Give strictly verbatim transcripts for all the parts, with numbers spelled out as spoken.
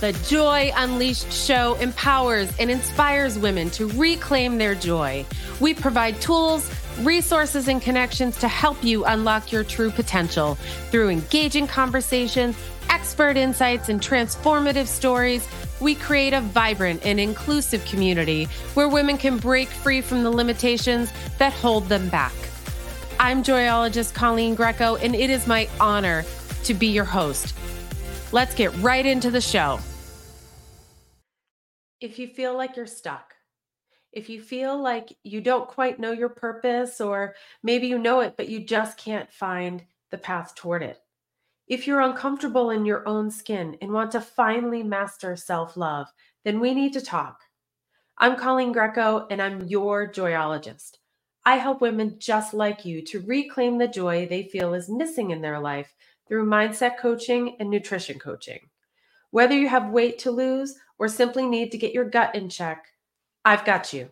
The Joy Unleashed show empowers and inspires women to reclaim their joy. We provide tools, resources, and connections to help you unlock your true potential through engaging conversations, expert insights, and transformative stories. We create a vibrant and inclusive community where women can break free from the limitations that hold them back. I'm joyologist Colleen Greco, and it is my honor to be your host. Let's get right into the show. If you feel like you're stuck, if you feel like you don't quite know your purpose, or maybe you know it, but you just can't find the path toward it. If you're uncomfortable in your own skin and want to finally master self-love, then we need to talk. I'm Colleen Greco, and I'm your joyologist. I help women just like you to reclaim the joy they feel is missing in their life through mindset coaching and nutrition coaching. Whether you have weight to lose or simply need to get your gut in check, I've got you.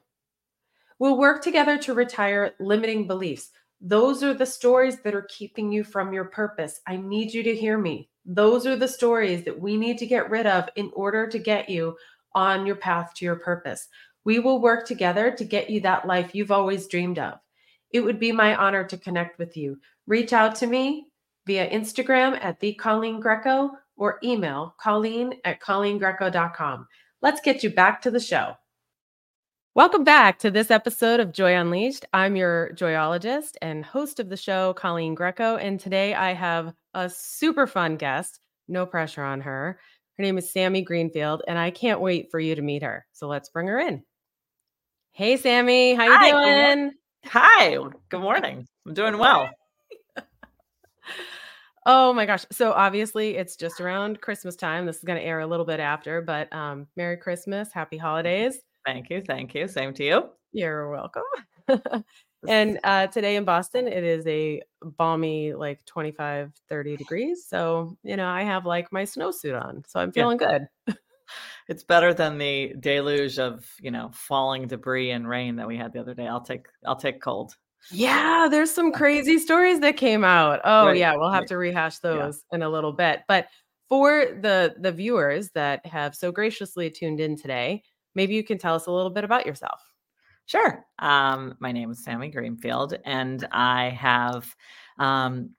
We'll work together to retire limiting beliefs. Those are the stories that are keeping you from your purpose. I need you to hear me. Those are the stories that we need to get rid of in order to get you on your path to your purpose. We will work together to get you that life you've always dreamed of. It would be my honor to connect with you. Reach out to me via Instagram at the Colleen Greco or email Colleen at colleen greco dot com. Let's get you back to the show. Welcome back to this episode of Joy Unleashed. I'm your joyologist and host of the show, Colleen Greco. And today I have a super fun guest, no pressure on her. Her name is Sami Greenfield, and I can't wait for you to meet her. So let's bring her in. Hey, Sami, how you Hi, doing? Good Hi, good morning. I'm doing well. Oh my gosh. So obviously it's just around Christmas time. This is going to air a little bit after, but um, Merry Christmas. Happy holidays. Thank you. Thank you. Same to you. You're welcome. And uh, today in Boston, it is a balmy, like twenty-five, thirty degrees. So, you know, I have like my snowsuit on, so I'm feeling yeah. good. It's better than the deluge of, you know, falling debris and rain that we had the other day. I'll take, I'll take cold. Yeah. There's some crazy stories that came out. Oh right. yeah. We'll have to rehash those yeah. in a little bit, but for the, the viewers that have so graciously tuned in today, maybe you can tell us a little bit about yourself. Sure. Um, my name is Sami Greenfield, and I have, um,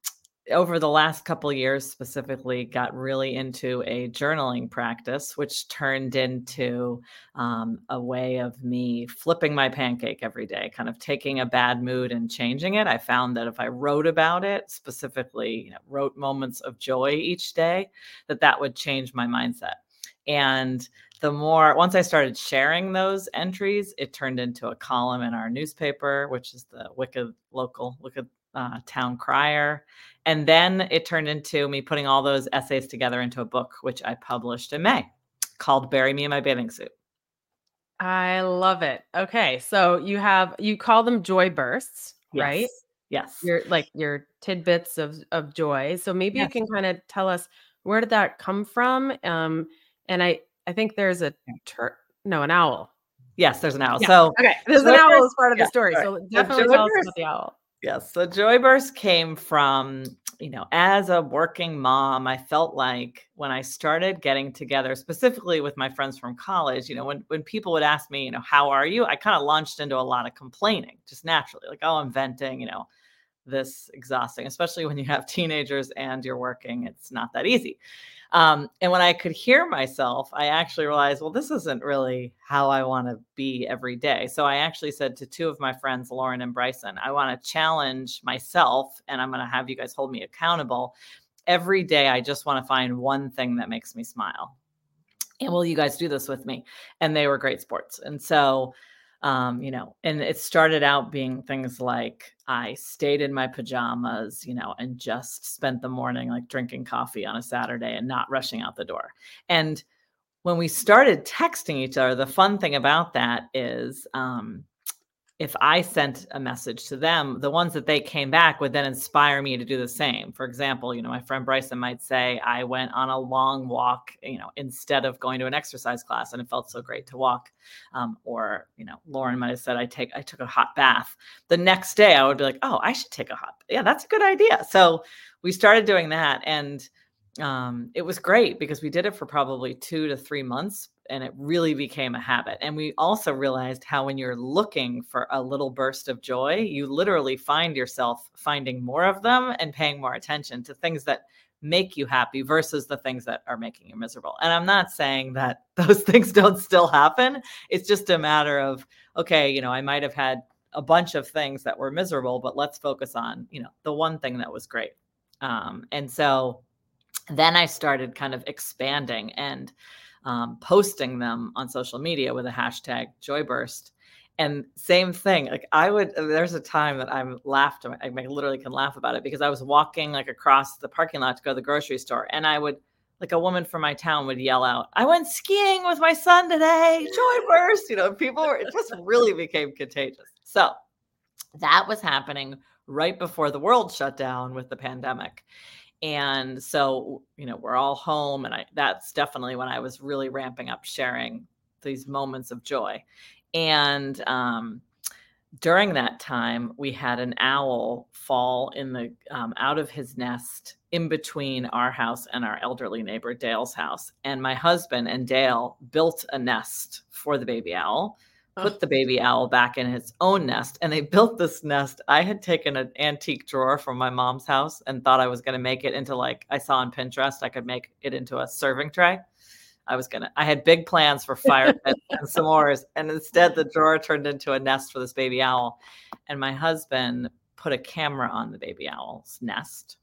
over the last couple of years specifically, got really into a journaling practice, which turned into um, a way of me flipping my pancake every day, kind of taking a bad mood and changing it. I found that if I wrote about it, specifically, you know, wrote moments of joy each day, that that would change my mindset. And the more, once I started sharing those entries, it turned into a column in our newspaper, which is the Wicked Local Wicked uh, Town Crier. And then it turned into me putting all those essays together into a book, which I published in May, called Bury Me in My Bathing Suit. I love it. Okay. So you have, you call them joy bursts, yes. right? Yes. Your like your tidbits of, of joy. So maybe yes. you can kind of tell us, where did that come from? Um, And I, I think there's a tur- no, an owl. Yes, there's an owl. Yeah. So okay, there's an owl as part of yeah, the story. Sorry. So definitely tell us about the owl. Yes, the Joyburst came from, you know, as a working mom, I felt like when I started getting together, specifically with my friends from college, you know, when when people would ask me, you know, how are you? I kind of launched into a lot of complaining, just naturally, like, oh, I'm venting, you know. This exhausting, especially when you have teenagers and you're working, it's not that easy. Um, and when I could hear myself, I actually realized, well, this isn't really how I want to be every day. So I actually said to two of my friends, Lauren and Bryson, I want to challenge myself, and I'm going to have you guys hold me accountable. Every day, I just want to find one thing that makes me smile. And will you guys do this with me? And they were great sports. And so Um, you know, and it started out being things like I stayed in my pajamas, you know, and just spent the morning like drinking coffee on a Saturday and not rushing out the door. And when we started texting each other, the fun thing about that is um, if I sent a message to them, the ones that they came back would then inspire me to do the same. For example, you know, my friend Bryson might say, I went on a long walk, you know, instead of going to an exercise class, and it felt so great to walk. Um, or, you know, Lauren might've said, I take, I took a hot bath. The next day I would be like, oh, I should take a hot bath. Yeah, that's a good idea. So we started doing that. And um, it was great because we did it for probably two to three months and it really became a habit. And we also realized how when you're looking for a little burst of joy, you literally find yourself finding more of them and paying more attention to things that make you happy versus the things that are making you miserable. And I'm not saying that those things don't still happen. It's just a matter of, okay, you know, I might have had a bunch of things that were miserable, but let's focus on, you know, the one thing that was great. Um, and so then I started kind of expanding and um, posting them on social media with a hashtag Joyburst. And same thing, like I would, there's a time that I'm laughed, I literally can laugh about it because I was walking like across the parking lot to go to the grocery store. And I would, like a woman from my town would yell out, I went skiing with my son today, Joyburst, you know, people were, it just really became contagious. So that was happening right before the world shut down with the pandemic. And so, you know, we're all home and I, that's definitely when I was really ramping up sharing these moments of joy. And um, during that time, we had an owl fall in the um, out of his nest in between our house and our elderly neighbor Dale's house. And my husband and Dale built a nest for the baby owl, put oh. the baby owl back in his own nest. And they built this nest. I had taken an antique drawer from my mom's house and thought I was going to make it into, like I saw on Pinterest, I could make it into a serving tray. I was going to, I had big plans for fire pits and s'mores. And instead the drawer turned into a nest for this baby owl. And my husband put a camera on the baby owl's nest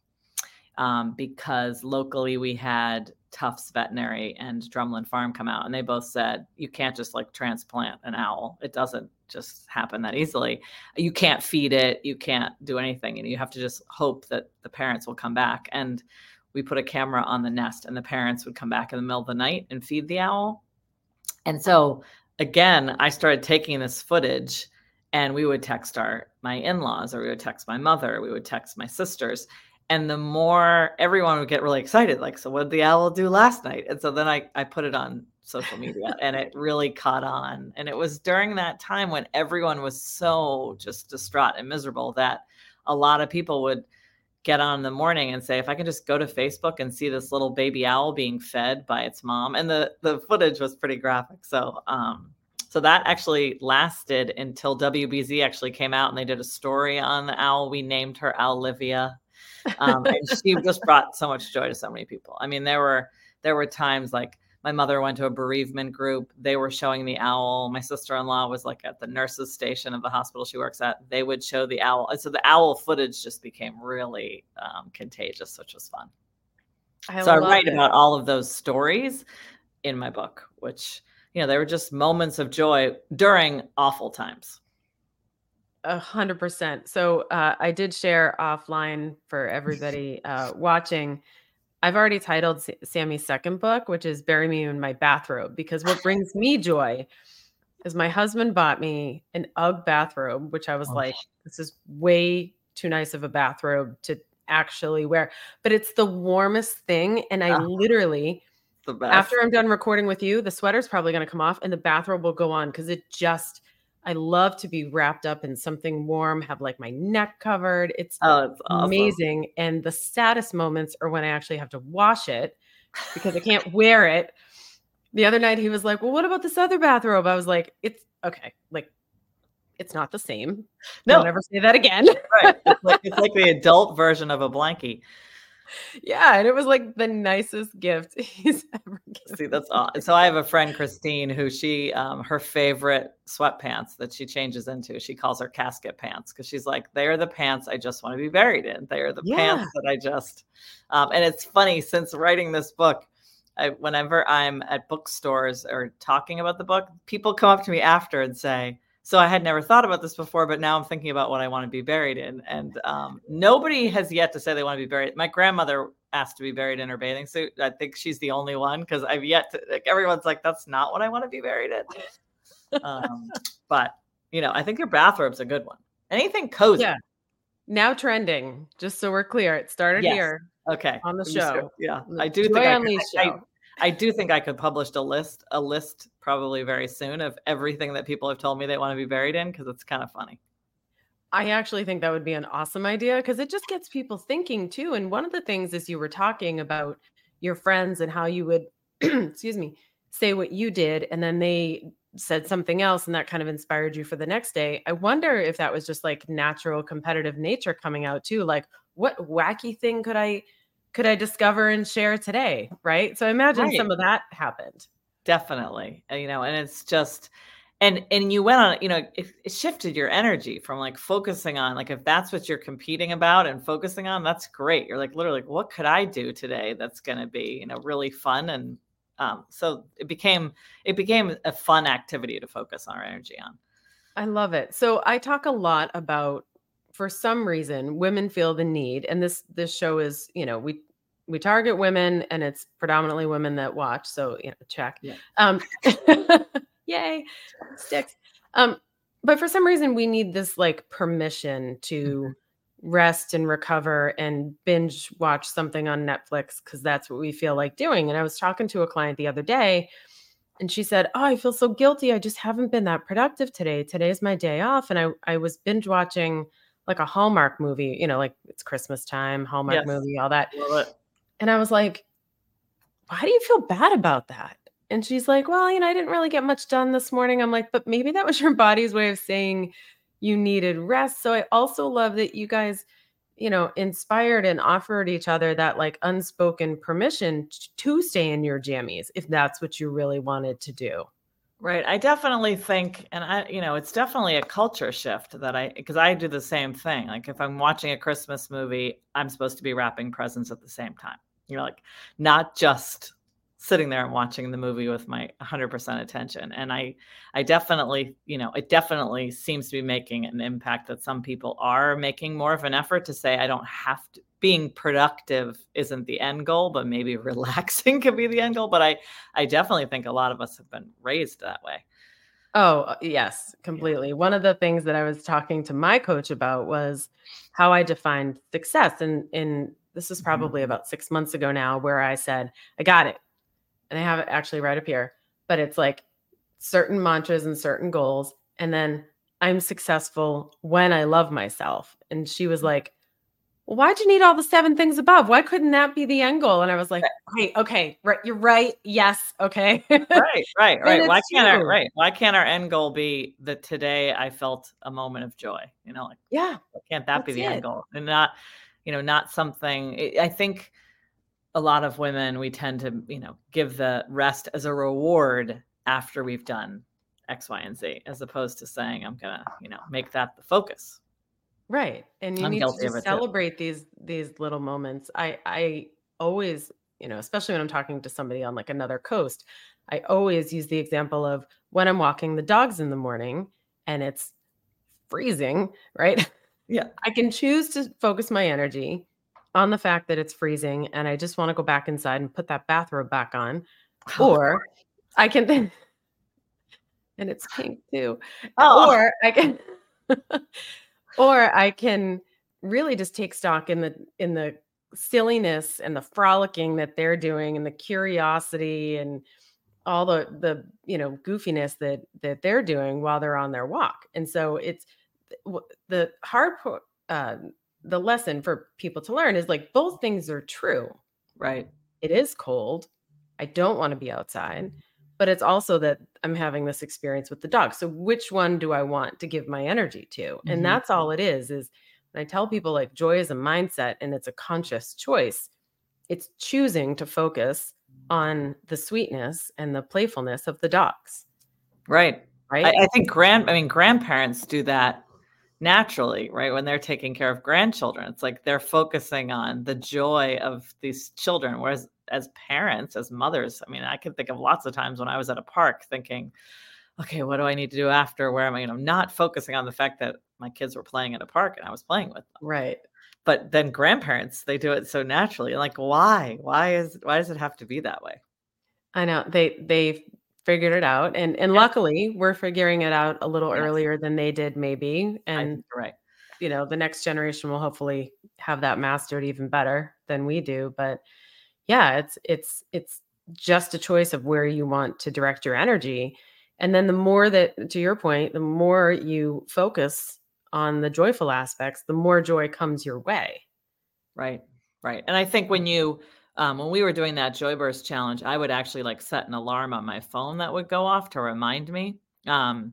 um, because locally we had Tufts Veterinary and Drumlin Farm come out. And they both said, you can't just like transplant an owl. It doesn't just happen that easily. You can't feed it. You can't do anything. And you have to just hope that the parents will come back. And we put a camera on the nest and the parents would come back in the middle of the night and feed the owl. And so again, I started taking this footage and we would text our, my in-laws, or we would text my mother, we would text my sisters. And the more everyone would get really excited, like, so what did the owl do last night? And so then I, I put it on social media and it really caught on. And it was during that time when everyone was so just distraught and miserable that a lot of people would get on in the morning and say, if I can just go to Facebook and see this little baby owl being fed by its mom. And the, the footage was pretty graphic. So, um, so that actually lasted until W B Z actually came out and they did a story on the owl. We named her Owlivia. Um, and she just brought so much joy to so many people. I mean, there were, there were times like my mother went to a bereavement group. They were showing the owl. My sister-in-law was like at the nurse's station of the hospital she works at. They would show the owl. And so the owl footage just became really um, contagious, which was fun. I so I write it. about all of those stories in my book, which, you know, they were just moments of joy during awful times. A hundred percent. So uh, I did share offline for everybody uh, watching. I've already titled Sami's second book, which is Bury Me in My Bathrobe, because what brings me joy is my husband bought me an Ugg bathrobe, which I was oh. like, this is way too nice of a bathrobe to actually wear, but it's the warmest thing. And I oh. literally, after I'm done recording with you, the sweater's probably going to come off and the bathrobe will go on because it just, I love to be wrapped up in something warm, have like my neck covered. It's, oh, it's amazing. Awesome. And the saddest moments are when I actually have to wash it because I can't wear it. The other night he was like, well, what about this other bathrobe? I was like, it's okay. Like, it's not the same. No, I'll never say that again. Right. It's like, it's like the adult version of a blankie. Yeah. And it was like the nicest gift he's ever given. See, that's all. So I have a friend, Christine, who she, um, her favorite sweatpants that she changes into, she calls her casket pants. Cause she's like, they are the pants I just want to be buried in. They are the yeah. pants that I just, um, and it's funny since writing this book, I, whenever I'm at bookstores or talking about the book, people come up to me after and say, so I had never thought about this before, but now I'm thinking about what I want to be buried in. And um, nobody has yet to say they want to be buried. My grandmother asked to be buried in her bathing suit. I think she's the only one because I've yet to, like, everyone's like, that's not what I want to be buried in. Um, but, you know, I think your bathrobe's a good one. Anything cozy. Yeah. Now trending, just so we're clear. It started yes. here. Okay. On the show. Sure. Yeah. The I do Joy Unleashed think I, show. I, I do think I could publish a list, a list probably very soon of everything that people have told me they want to be buried in because it's kind of funny. I actually think that would be an awesome idea because it just gets people thinking too. And one of the things is you were talking about your friends and how you would, excuse me, say what you did. And then they said something else and that kind of inspired you for the next day. I wonder if that was just like natural competitive nature coming out too. Like, what wacky thing could I, could I discover and share today? Right. So I imagine right. some of that happened. Definitely. You know, and it's just, and, and you went on, you know, it, it shifted your energy from like focusing on, like, if that's what you're competing about and focusing on, that's great. You're like, literally, what could I do today? That's going to be, you know, really fun. And um, so it became, it became a fun activity to focus our energy on. I love it. So I talk a lot about, for some reason, women feel the need. And this, this show is, you know, we, we target women and it's predominantly women that watch. So, you know, check. Yeah. Um, yay. Sticks. Um, but for some reason we need this like permission to mm-hmm. rest and recover and binge watch something on Netflix. 'Cause that's what we feel like doing. And I was talking to a client the other day and she said, oh, I feel so guilty. I just haven't been that productive today. Today's my day off. And I, I was binge watching like a Hallmark movie, you know, like it's Christmas time, Hallmark yes. movie, all that. And I was like, why do you feel bad about that? And she's like, well, you know, I didn't really get much done this morning. I'm like, but maybe that was your body's way of saying you needed rest. So I also love that you guys, you know, inspired and offered each other that like unspoken permission to stay in your jammies if that's what you really wanted to do. Right. I definitely think, and I, you know, it's definitely a culture shift that I, because I do the same thing. Like if I'm watching a Christmas movie, I'm supposed to be wrapping presents at the same time. You're like, not just sitting there and watching the movie with my one hundred percent attention. And I, I definitely, you know, it definitely seems to be making an impact that some people are making more of an effort to say, I don't have to, being productive isn't the end goal, but maybe relaxing could be the end goal. But I, I definitely think a lot of us have been raised that way. Oh, yes, completely. Yeah. One of the things that I was talking to my coach about was how I defined success. And, and this is probably mm-hmm. about six months ago now, where I said, I got it. And I have it actually right up here, but it's like certain mantras and certain goals. And then I'm successful when I love myself. And she was like, why'd you need all the seven things above? Why couldn't that be the end goal? And I was like, right. Okay. Right. You're right. Yes. Okay. right. Right. Right. Why can't our, right. Why can't our end goal be that today I felt a moment of joy, you know, like, yeah, why can't that be the it. end goal and not, you know, not something. I think a lot of women, we tend to, you know, give the rest as a reward after we've done X, Y, and Z, as opposed to saying, I'm going to, you know, make that the focus. Right. And you I'm need to just celebrate it. these, these little moments. I, I always, you know, especially when I'm talking to somebody on like another coast, I always use the example of when I'm walking the dogs in the morning and it's freezing, right? Yeah. I can choose to focus my energy on the fact that it's freezing and I just want to go back inside and put that bathrobe back on, or I can, then, and it's pink too, oh. or I can, Or I can really just take stock in the in the silliness and the frolicking that they're doing and the curiosity and all the the you know goofiness that that they're doing while they're on their walk. And so it's the hard uh, the lesson for people to learn is like both things are true. Right. It is cold. I don't want to be outside. But it's also that I'm having this experience with the dog. So which one do I want to give my energy to? And mm-hmm. that's all it is, is when I tell people like joy is a mindset and it's a conscious choice, it's choosing to focus on the sweetness and the playfulness of the dogs. Right. Right. I, I think grand, I mean, grandparents do that naturally, right? When they're taking care of grandchildren, it's like they're focusing on the joy of these children. Whereas as parents, as mothers, I mean, I can think of lots of times when I was at a park thinking, okay, what do I need to do after? Where am I? And I'm not focusing on the fact that my kids were playing at a park and I was playing with them. Right. But then grandparents, they do it so naturally. Like, why? Why is, why does it have to be that way? I know they, they figured it out. And, and yeah. luckily we're figuring it out a little yes. earlier than they did maybe. And I, right. you know, the next generation will hopefully have that mastered even better than we do. But yeah, it's, it's, it's just a choice of where you want to direct your energy. And then the more that, to your point, the more you focus on the joyful aspects, the more joy comes your way. Right. Right. And I think when you, Um, when we were doing that Joyburst challenge, I would actually like set an alarm on my phone that would go off to remind me. Um,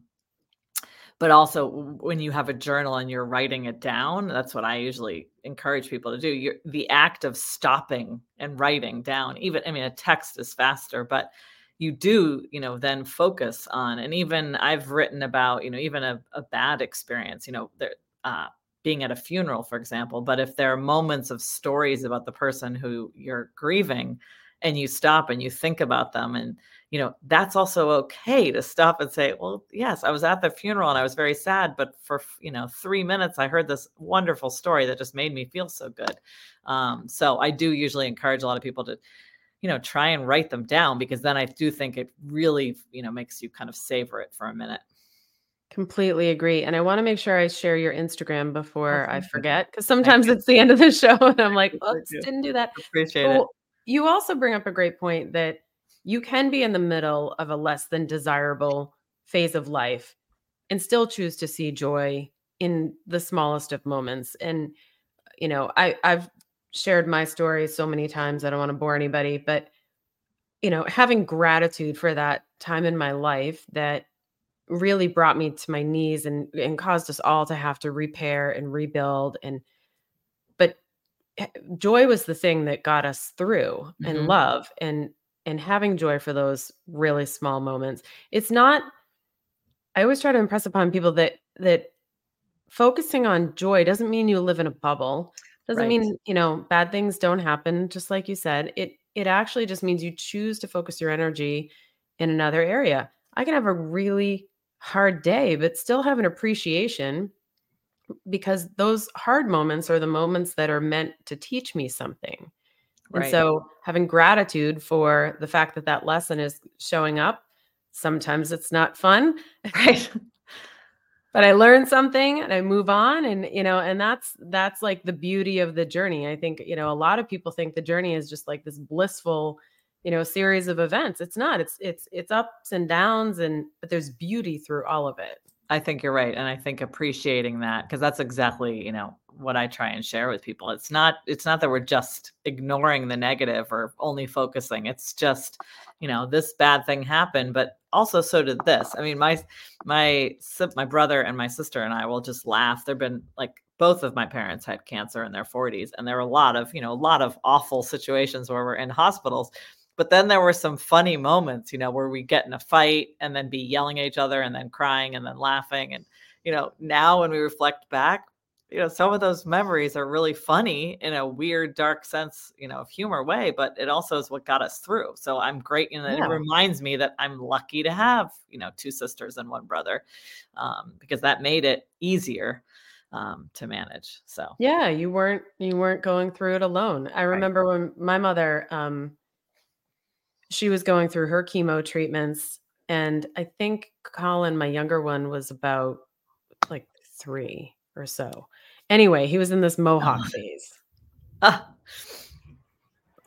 but also when you have a journal and you're writing it down, that's what I usually encourage people to do. You're, the act of stopping and writing down, even, I mean, a text is faster, but you do, you know, then focus on, and even I've written about, you know, even a, a bad experience, you know, there, uh, being at a funeral, for example, but if there are moments of stories about the person who you're grieving and you stop and you think about them, and, you know, that's also okay to stop and say, well, yes, I was at the funeral and I was very sad, but for, you know, three minutes, I heard this wonderful story that just made me feel so good. Um, so I do usually encourage a lot of people to, you know, try and write them down, because then I do think it really, you know, makes you kind of savor it for a minute. Completely agree. And I want to make sure I share your Instagram before oh, I forget, because sometimes it's the end of the show and I'm like, oops, didn't do that. Appreciate so it. You also bring up a great point that you can be in the middle of a less than desirable phase of life and still choose to see joy in the smallest of moments. And, you know, I, I've shared my story so many times, I don't want to bore anybody, but, you know, having gratitude for that time in my life that really brought me to my knees and, and caused us all to have to repair and rebuild. And, but joy was the thing that got us through, mm-hmm. and love and, and having joy for those really small moments. It's not, I always try to impress upon people that, that focusing on joy doesn't mean you live in a bubble. Doesn't right. mean, you know, bad things don't happen. Just like you said, it, it actually just means you choose to focus your energy in another area. I can have a really hard day, but still have an appreciation, because those hard moments are the moments that are meant to teach me something. Right. And so having gratitude for the fact that that lesson is showing up, sometimes it's not fun, right? But I learn something and I move on, and, you know, and that's, that's like the beauty of the journey. I think, you know, a lot of people think the journey is just like this blissful, you know, series of events. It's not, it's, it's, it's ups and downs, and, but there's beauty through all of it. I think you're right. And I think appreciating that, because that's exactly, you know, what I try and share with people. It's not, it's not that we're just ignoring the negative or only focusing. It's just, you know, this bad thing happened, but also so did this. I mean, my, my, my brother and my sister and I will just laugh. There've been like, both of my parents had cancer in their forties, and there were a lot of, you know, a lot of awful situations where we're in hospitals. But then there were some funny moments, you know, where we get in a fight and then be yelling at each other and then crying and then laughing. And, you know, now when we reflect back, you know, some of those memories are really funny in a weird, dark sense, you know, of humor way, but it also is what got us through. So I'm great. And you know, yeah. It reminds me that I'm lucky to have, you know, two sisters and one brother, um, because that made it easier um, to manage. So, yeah, you weren't, you weren't going through it alone. I remember right. when my mother, um, she was going through her chemo treatments, and I think Colin, my younger one, was about like three or so. Anyway, he was in this mohawk oh. phase. Uh.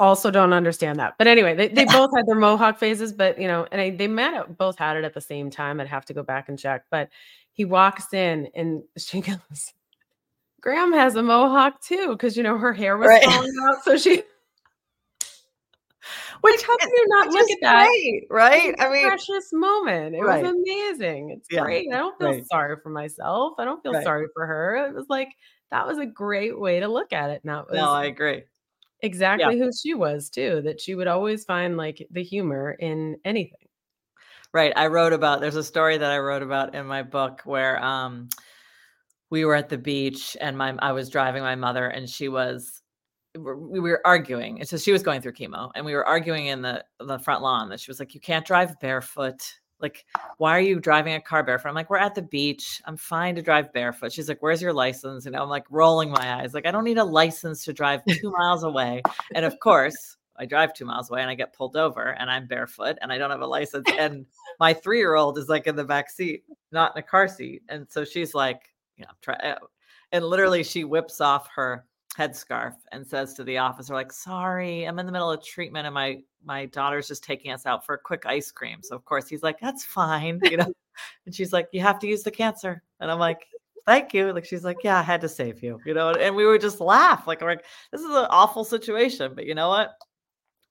Also don't understand that. But anyway, they, they both had their mohawk phases, but, you know, and I, they met, both had it at the same time. I'd have to go back and check. But he walks in and she goes, Graham has a mohawk too, because, you know, her hair was right. falling out. So she... Which, how can you not look at that? Great, right? I mean, precious moment. It right. was amazing. It's yeah, great. I don't feel right. sorry for myself. I don't feel right. sorry for her. It was like, that was a great way to look at it. And that was no, I agree. Exactly yeah. who she was too, that she would always find like the humor in anything. Right. I wrote about, there's a story that I wrote about in my book where um, we were at the beach and my I was driving my mother, and she was, we were arguing. And so she was going through chemo, and we were arguing in the, the front lawn that she was like, you can't drive barefoot. Like, why are you driving a car barefoot? I'm like, we're at the beach. I'm fine to drive barefoot. She's like, where's your license? And I'm like rolling my eyes. Like, I don't need a license to drive two miles away. And of course I drive two miles away and I get pulled over and I'm barefoot and I don't have a license. And my three-year-old is like in the back seat, not in a car seat. And so she's like, you know, try, and literally she whips off her headscarf and says to the officer, like, sorry, I'm in the middle of treatment and my my daughter's just taking us out for a quick ice cream. So of course he's like, that's fine, you know. And she's like, you have to use the cancer. And I'm like, thank you. Like, she's like, yeah, I had to save you, you know. And we would just laugh, like, like this is an awful situation, but you know what,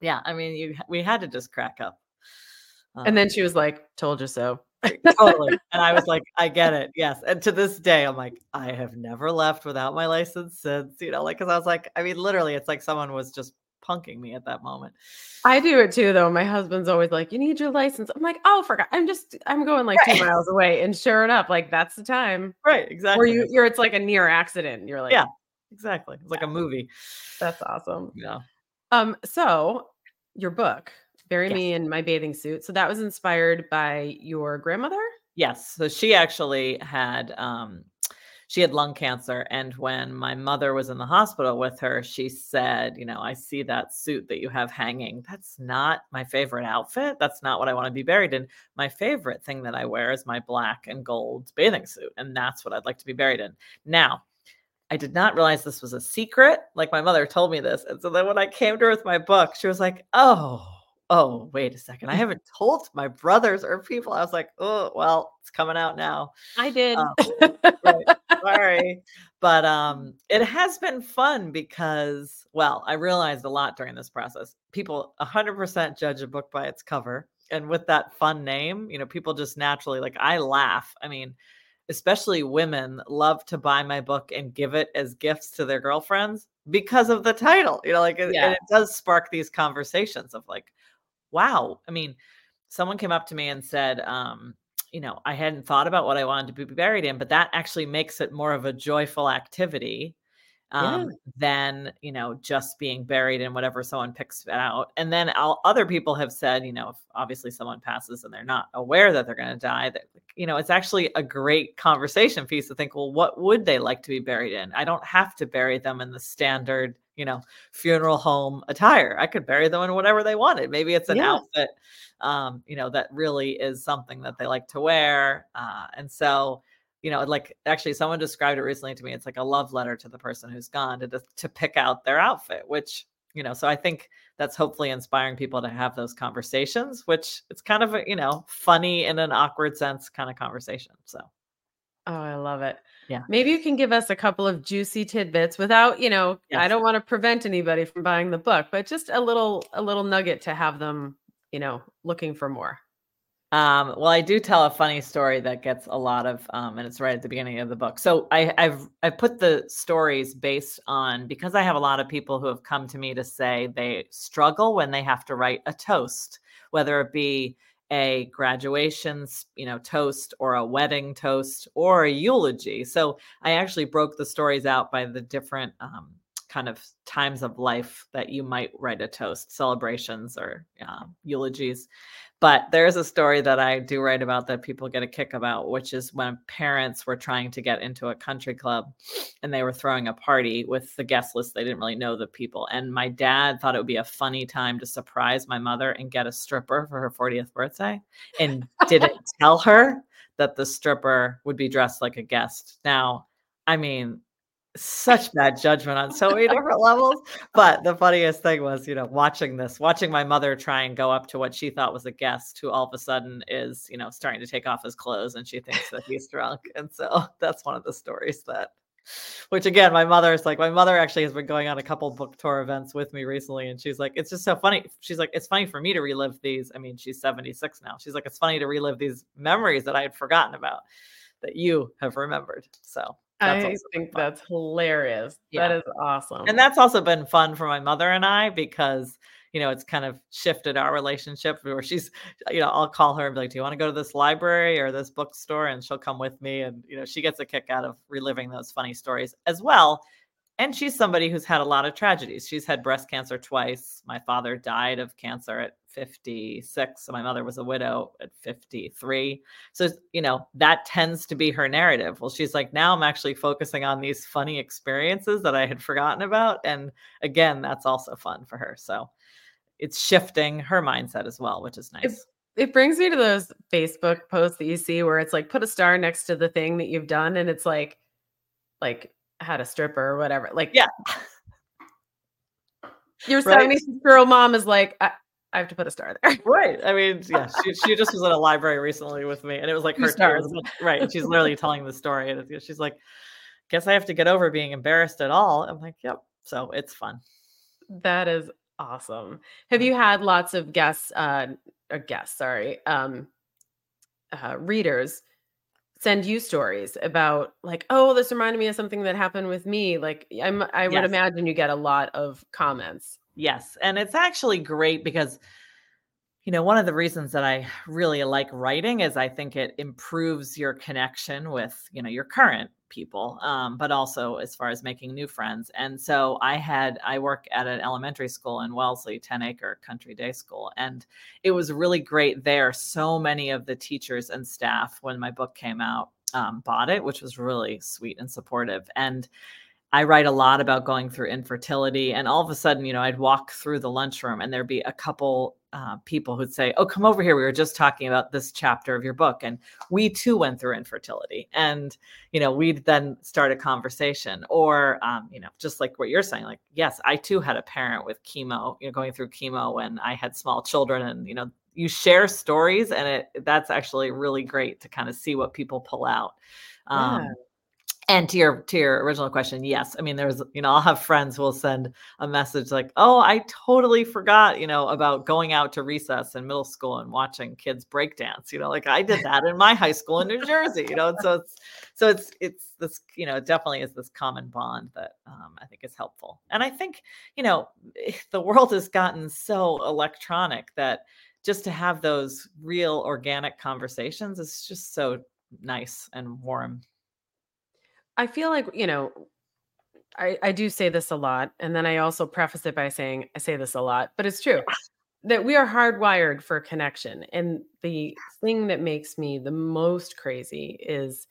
yeah, I mean, you, we had to just crack up. Um, and then she was like, told you so. Totally. And I was like, I get it. Yes. And to this day, I'm like, I have never left without my license since, you know, like, cause I was like, I mean, literally it's like someone was just punking me at that moment. I do it too, though. My husband's always like, you need your license. I'm like, oh, forgot. I'm just, I'm going like right. two miles away. And sure enough, like that's the time. Right. Exactly. Where you, you're, it's like a near accident. You're like, yeah, exactly. It's yeah. like a movie. That's awesome. Yeah. Um, so your book, Bury yes. Me in My Bathing Suit. So that was inspired by your grandmother? Yes. So she actually had, um, she had lung cancer. And when my mother was in the hospital with her, she said, you know, I see that suit that you have hanging. That's not my favorite outfit. That's not what I want to be buried in. My favorite thing that I wear is my black and gold bathing suit. And that's what I'd like to be buried in. Now, I did not realize this was a secret. Like, my mother told me this. And so then when I came to her with my book, she was like, oh, oh, wait a second. I haven't told my brothers or people. I was like, oh, well, it's coming out now. I did. Um, right, sorry. But um, it has been fun because, well, I realized a lot during this process. People one hundred percent judge a book by its cover. And with that fun name, you know, people just naturally, like, I laugh. I mean, especially women love to buy my book and give it as gifts to their girlfriends because of the title, you know, like, yeah. And it does spark these conversations of like, wow. I mean, someone came up to me and said, um, you know, I hadn't thought about what I wanted to be buried in, but that actually makes it more of a joyful activity um, yeah. than, you know, just being buried in whatever someone picks out. And then I'll, other people have said, you know, if obviously someone passes and they're not aware that they're going to die, that, you know, it's actually a great conversation piece to think, well, what would they like to be buried in? I don't have to bury them in the standard, you know, funeral home attire. I could bury them in whatever they wanted. Maybe it's an yeah. outfit, um, you know, that really is something that they like to wear. Uh, and so, you know, like, actually someone described it recently to me. It's like a love letter to the person who's gone to, to pick out their outfit, which, you know, so I think that's hopefully inspiring people to have those conversations, which it's kind of a, you know, funny in an awkward sense kind of conversation. So. Oh, I love it. Yeah. Maybe you can give us a couple of juicy tidbits without, you know, yes. I don't want to prevent anybody from buying the book, but just a little, a little nugget to have them, you know, looking for more. Um, well, I do tell a funny story that gets a lot of, um, and it's right at the beginning of the book. So I, I've, I put the stories based on, because I have a lot of people who have come to me to say they struggle when they have to write a toast, whether it be a graduation, you know, toast or a wedding toast or a eulogy. So I actually broke the stories out by the different um, kind of times of life that you might write a toast, celebrations or uh, eulogies. But there's a story that I do write about that people get a kick about, which is when parents were trying to get into a country club and they were throwing a party with the guest list. They didn't really know the people. And my dad thought it would be a funny time to surprise my mother and get a stripper for her fortieth birthday and didn't tell her that the stripper would be dressed like a guest. Now, I mean, such bad judgment on so many different levels. But the funniest thing was, you know, watching this, watching my mother try and go up to what she thought was a guest who all of a sudden is, you know, starting to take off his clothes and she thinks that he's drunk. And so that's one of the stories that, which again, my mother is like, my mother actually has been going on a couple book tour events with me recently. And she's like, it's just so funny. She's like, it's funny for me to relive these. I mean, she's seventy-six now. She's like, it's funny to relive these memories that I had forgotten about that you have remembered. So. That's I think fun. That's hilarious. Yeah. That is awesome. And that's also been fun for my mother and I because, you know, it's kind of shifted our relationship where she's, you know, I'll call her and be like, do you want to go to this library or this bookstore? And she'll come with me. And, you know, she gets a kick out of reliving those funny stories as well. And she's somebody who's had a lot of tragedies. She's had breast cancer twice. My father died of cancer at fifty-six. So my mother was a widow at fifty-three. So, you know, that tends to be her narrative. Well, she's like, now I'm actually focusing on these funny experiences that I had forgotten about. And again, that's also fun for her. So it's shifting her mindset as well, which is nice. It, it brings me to those Facebook posts that you see where it's like, put a star next to the thing that you've done. And it's like, like had a stripper or whatever. Like, yeah, your seventy-six-year-old right? mom is like, I- I have to put a star there. Right. I mean, yeah, she, she just was at a library recently with me and it was like her stars. Right. She's literally telling the story. And she's like, guess I have to get over being embarrassed at all. I'm like, yep. So it's fun. That is awesome. Have you had lots of guests, uh, or guests, sorry, um, uh, readers send you stories about like, oh, this reminded me of something that happened with me? Like, I'm, I would yes. imagine you get a lot of comments. Yes. And it's actually great because, you know, one of the reasons that I really like writing is I think it improves your connection with, you know, your current people, um, but also as far as making new friends. And so I had, I work at an elementary school in Wellesley, Ten Acre Country Day School. And it was really great there. So many of the teachers and staff, when my book came out, um, bought it, which was really sweet and supportive. And I write a lot about going through infertility, and all of a sudden, you know, I'd walk through the lunchroom and there'd be a couple uh, people who'd say, oh, come over here. We were just talking about this chapter of your book. And we too went through infertility, and, you know, we'd then start a conversation or, um, you know, just like what you're saying, like, yes, I too had a parent with chemo, you know, going through chemo when I had small children, and, you know, you share stories, and it, that's actually really great to kind of see what people pull out. Um, yeah. And to your, to your original question, yes. I mean, there's, you know, I'll have friends who will send a message like, oh, I totally forgot, you know, about going out to recess in middle school and watching kids breakdance, you know, like I did that in my high school in New Jersey, you know? And so it's, so it's, it's this, you know, it definitely is this common bond that um, I think is helpful. And I think, you know, the world has gotten so electronic that just to have those real organic conversations is just so nice and warm. I feel like, you know, I, I do say this a lot. And then I also preface it by saying, I say this a lot, but it's true that we are hardwired for connection. And the thing that makes me the most crazy is,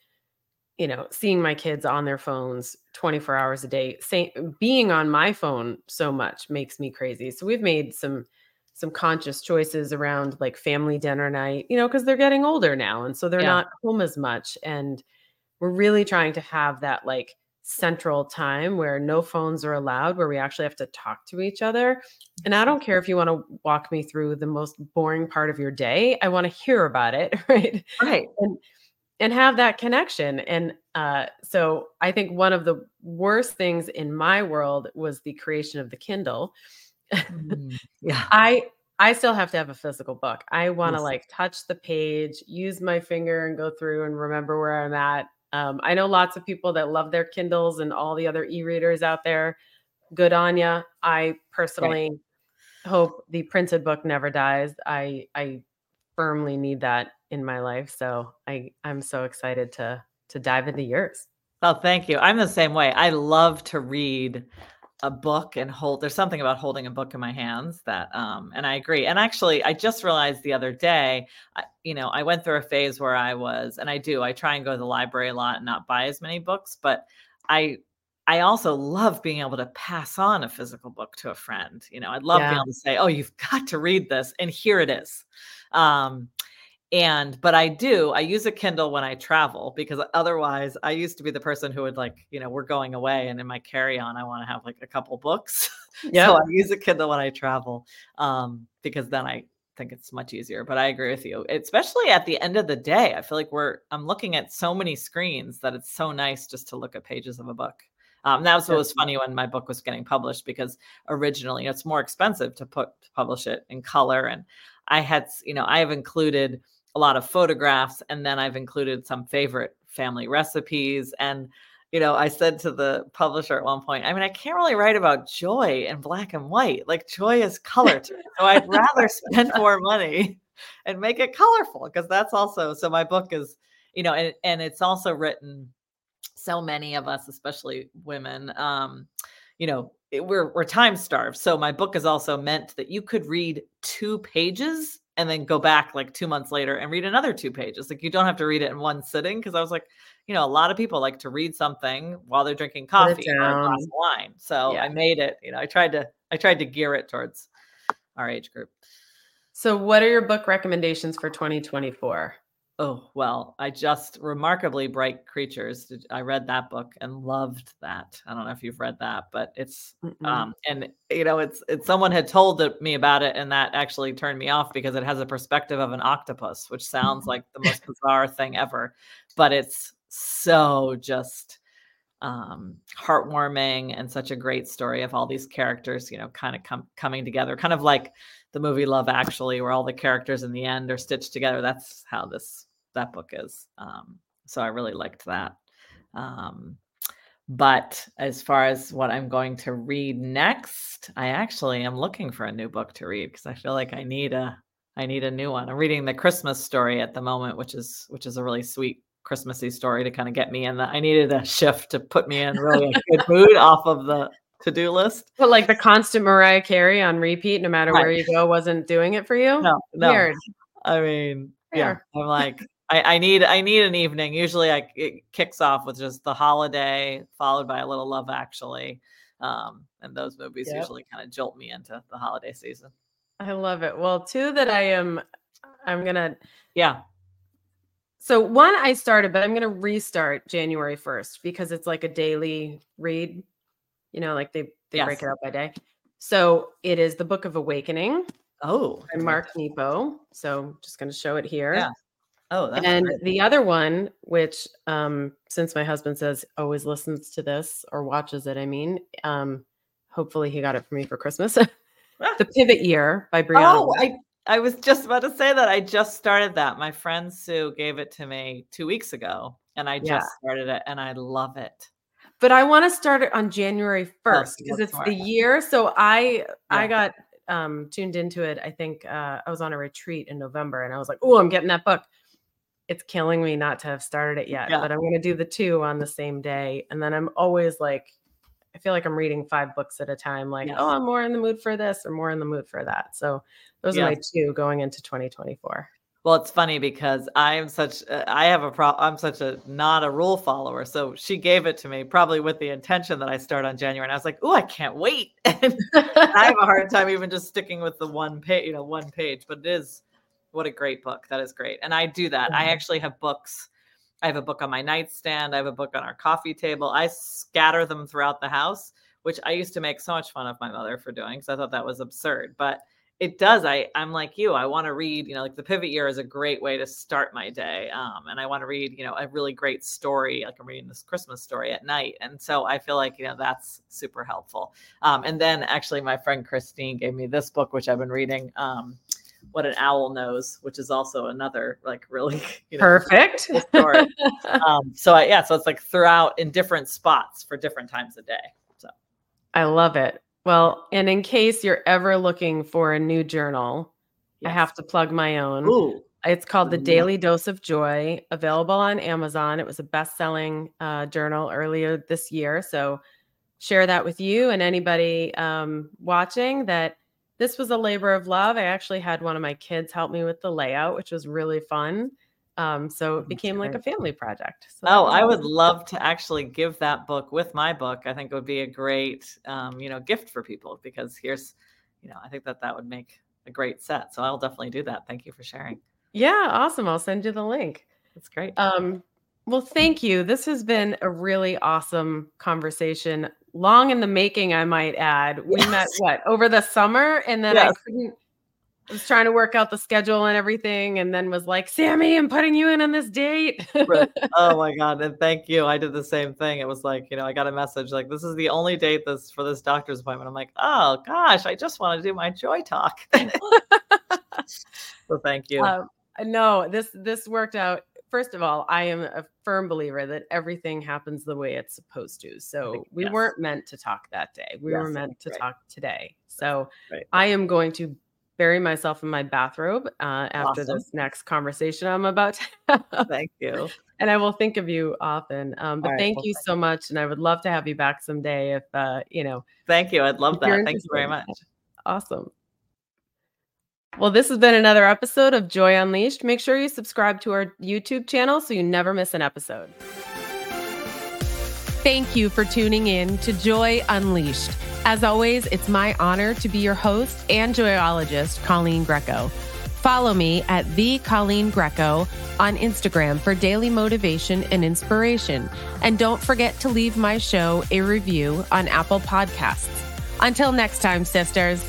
you know, seeing my kids on their phones twenty-four hours a day. Say, being on my phone so much makes me crazy. So we've made some, some conscious choices around like family dinner night, you know, because they're getting older now. And so they're yeah. not home as much. And we're really trying to have that like central time where no phones are allowed, where we actually have to talk to each other. And I don't care if you want to walk me through the most boring part of your day. I want to hear about it. Right. Right. And, and have that connection. And uh, so I think one of the worst things in my world was the creation of the Kindle. Mm, yeah. I, I still have to have a physical book. I want to yes. like touch the page, use my finger and go through and remember where I'm at. Um, I know lots of people that love their Kindles and all the other e-readers out there. Good on ya. I personally right. hope the printed book never dies. I I firmly need that in my life. So I, I'm so excited to to dive into yours. Oh, thank you. I'm the same way. I love to read a book and hold, there's something about holding a book in my hands that, um, and I agree. And actually, I just realized the other day, I, you know, I went through a phase where I was, and I do, I try and go to the library a lot and not buy as many books, but I, I also love being able to pass on a physical book to a friend. You know, I love yeah. being able to say, oh, you've got to read this, and here it is. Um, And, but I do, I use a Kindle when I travel, because otherwise I used to be the person who would like, you know, we're going away and in my carry-on, I want to have like a couple books. Yeah. So I use a Kindle when I travel, um, because then I think it's much easier, but I agree with you, especially at the end of the day. I feel like we're, I'm looking at so many screens that it's so nice just to look at pages of a book. Um, that was what was funny when my book was getting published, because originally, you know, it's more expensive to put, to publish it in color. And I had, you know, I have included a lot of photographs, and then I've included some favorite family recipes. And, you know, I said to the publisher at one point, I mean, I can't really write about joy in black and white, like joy is color to me. So I'd rather spend more money and make it colorful, because that's also, so my book is, you know, and, and it's also written, so many of us, especially women, um, you know, it, we're, we're time starved. So my book is also meant that you could read two pages and then go back like two months later and read another two pages. Like you don't have to read it in one sitting. Cause I was like, you know, a lot of people like to read something while they're drinking coffee or a glass of wine. So yeah. I made it, you know, I tried to, I tried to gear it towards our age group. So what are your book recommendations for twenty twenty-four? Oh, well, I just Remarkably Bright Creatures. I read that book and loved that. I don't know if you've read that, but it's, mm-hmm. um, and you know, it's, it's someone had told me about it, and that actually turned me off because it has a perspective of an octopus, which sounds like the most bizarre thing ever, but it's so just um, heartwarming and such a great story of all these characters, you know, kind of com- coming together, kind of like the movie Love Actually, where all the characters in the end are stitched together. That's how this, that book is. Um, so I really liked that. Um, but as far as what I'm going to read next, I actually am looking for a new book to read because I feel like I need a, I need a new one. I'm reading The Christmas Story at the moment, which is, which is a really sweet Christmassy story to kind of get me in the, I needed a shift to put me in really a good mood off of the to-do list. But like the constant Mariah Carey on repeat, no matter right. where you go, wasn't doing it for you. No, no. Weird. I mean, Fair. yeah, I'm like, I, I need, I need an evening. Usually I, it kicks off with just The Holiday followed by a little Love Actually. Um, and those movies yep. usually kind of jolt me into the holiday season. I love it. Well, two that I am, I'm going to, yeah. So one I started, but I'm going to restart January first because it's like a daily read, you know, like they, they yes. break it out by day. So it is The Book of Awakening. Oh, by Mark Nepo. So just going to show it here. Yeah. Oh, that's and great. The other one, which, um, since my husband says always listens to this or watches it, I mean, um, hopefully he got it for me for Christmas. The Pivot Year by Brianna. Oh, I, I was just about to say that. I just started that. My friend Sue gave it to me two weeks ago and I just yeah. started it and I love it. But I want to start it on January first because it's the year. So I, yeah. I got um, tuned into it. I think uh, I was on a retreat in November and I was like, oh, I'm getting that book. It's killing me not to have started it yet, yeah. but I'm going to do the two on the same day. And then I'm always like, I feel like I'm reading five books at a time. Like, yes. oh, I'm more in the mood for this or more in the mood for that. So those yes. are my two going into twenty twenty-four. Well, it's funny because I am such, uh, I have a problem. I'm such a, not a rule follower. So she gave it to me probably with the intention that I start on January. And I was like, oh, I can't wait. And I have a hard time even just sticking with the one page, you know, one page, but it is, what a great book. That is great. And I do that. Mm-hmm. I actually have books. I have a book on my nightstand. I have a book on our coffee table. I scatter them throughout the house, which I used to make so much fun of my mother for doing because I thought that was absurd. But it does. I, I'm like you. I want to read, you know, like The Pivot Year is a great way to start my day. Um, and I want to read, you know, a really great story. Like I'm reading this Christmas story at night. And so I feel like, you know, that's super helpful. Um, and then actually my friend Christine gave me this book, which I've been reading, um, What an Owl Knows, which is also another like really you know, perfect story. um, so I, yeah, so it's like throughout in different spots for different times of day. So I love it. Well, and in case you're ever looking for a new journal, yes. I have to plug my own. Ooh. It's called The Daily Dose of Joy, available on Amazon. It was a best-selling uh, journal earlier this year. So share that with you and anybody um, watching that. This was a labor of love. I actually had one of my kids help me with the layout, which was really fun. Um, so it became like a family project. So oh, I would love to actually give that book with my book. I think it would be a great, um, you know, gift for people because here's, you know, I think that that would make a great set. So I'll definitely do that. Thank you for sharing. Yeah. Awesome. I'll send you the link. That's great. Um, well, thank you. This has been a really awesome conversation. Long in the making, I might add. We yes. met what over the summer, and then yes. I couldn't. I was trying to work out the schedule and everything, and then was like, "Sami, I'm putting you in on this date." Right. Oh my god! And thank you. I did the same thing. It was like, you know, I got a message like, "This is the only date that's for this doctor's appointment." I'm like, "Oh gosh, I just want to do my joy talk." So thank you. Uh, no, this this worked out. First of all, I am a firm believer that everything happens the way it's supposed to. So think, we yes. weren't meant to talk that day. We yes, were meant to right. talk today. So right. I am going to bury myself in my bathrobe uh, after awesome. this next conversation I'm about to have. Thank you. And I will think of you often. Um, but right, thank well, you thank so you. much. And I would love to have you back someday if, uh, you know. Thank you. I'd love that. Thank you very much. Awesome. Well, this has been another episode of Joy Unleashed. Make sure you subscribe to our YouTube channel so you never miss an episode. Thank you for tuning in to Joy Unleashed. As always, it's my honor to be your host and joyologist, Colleen Greco. Follow me at The Colleen Greco on Instagram for daily motivation and inspiration. And don't forget to leave my show a review on Apple Podcasts. Until next time, sisters.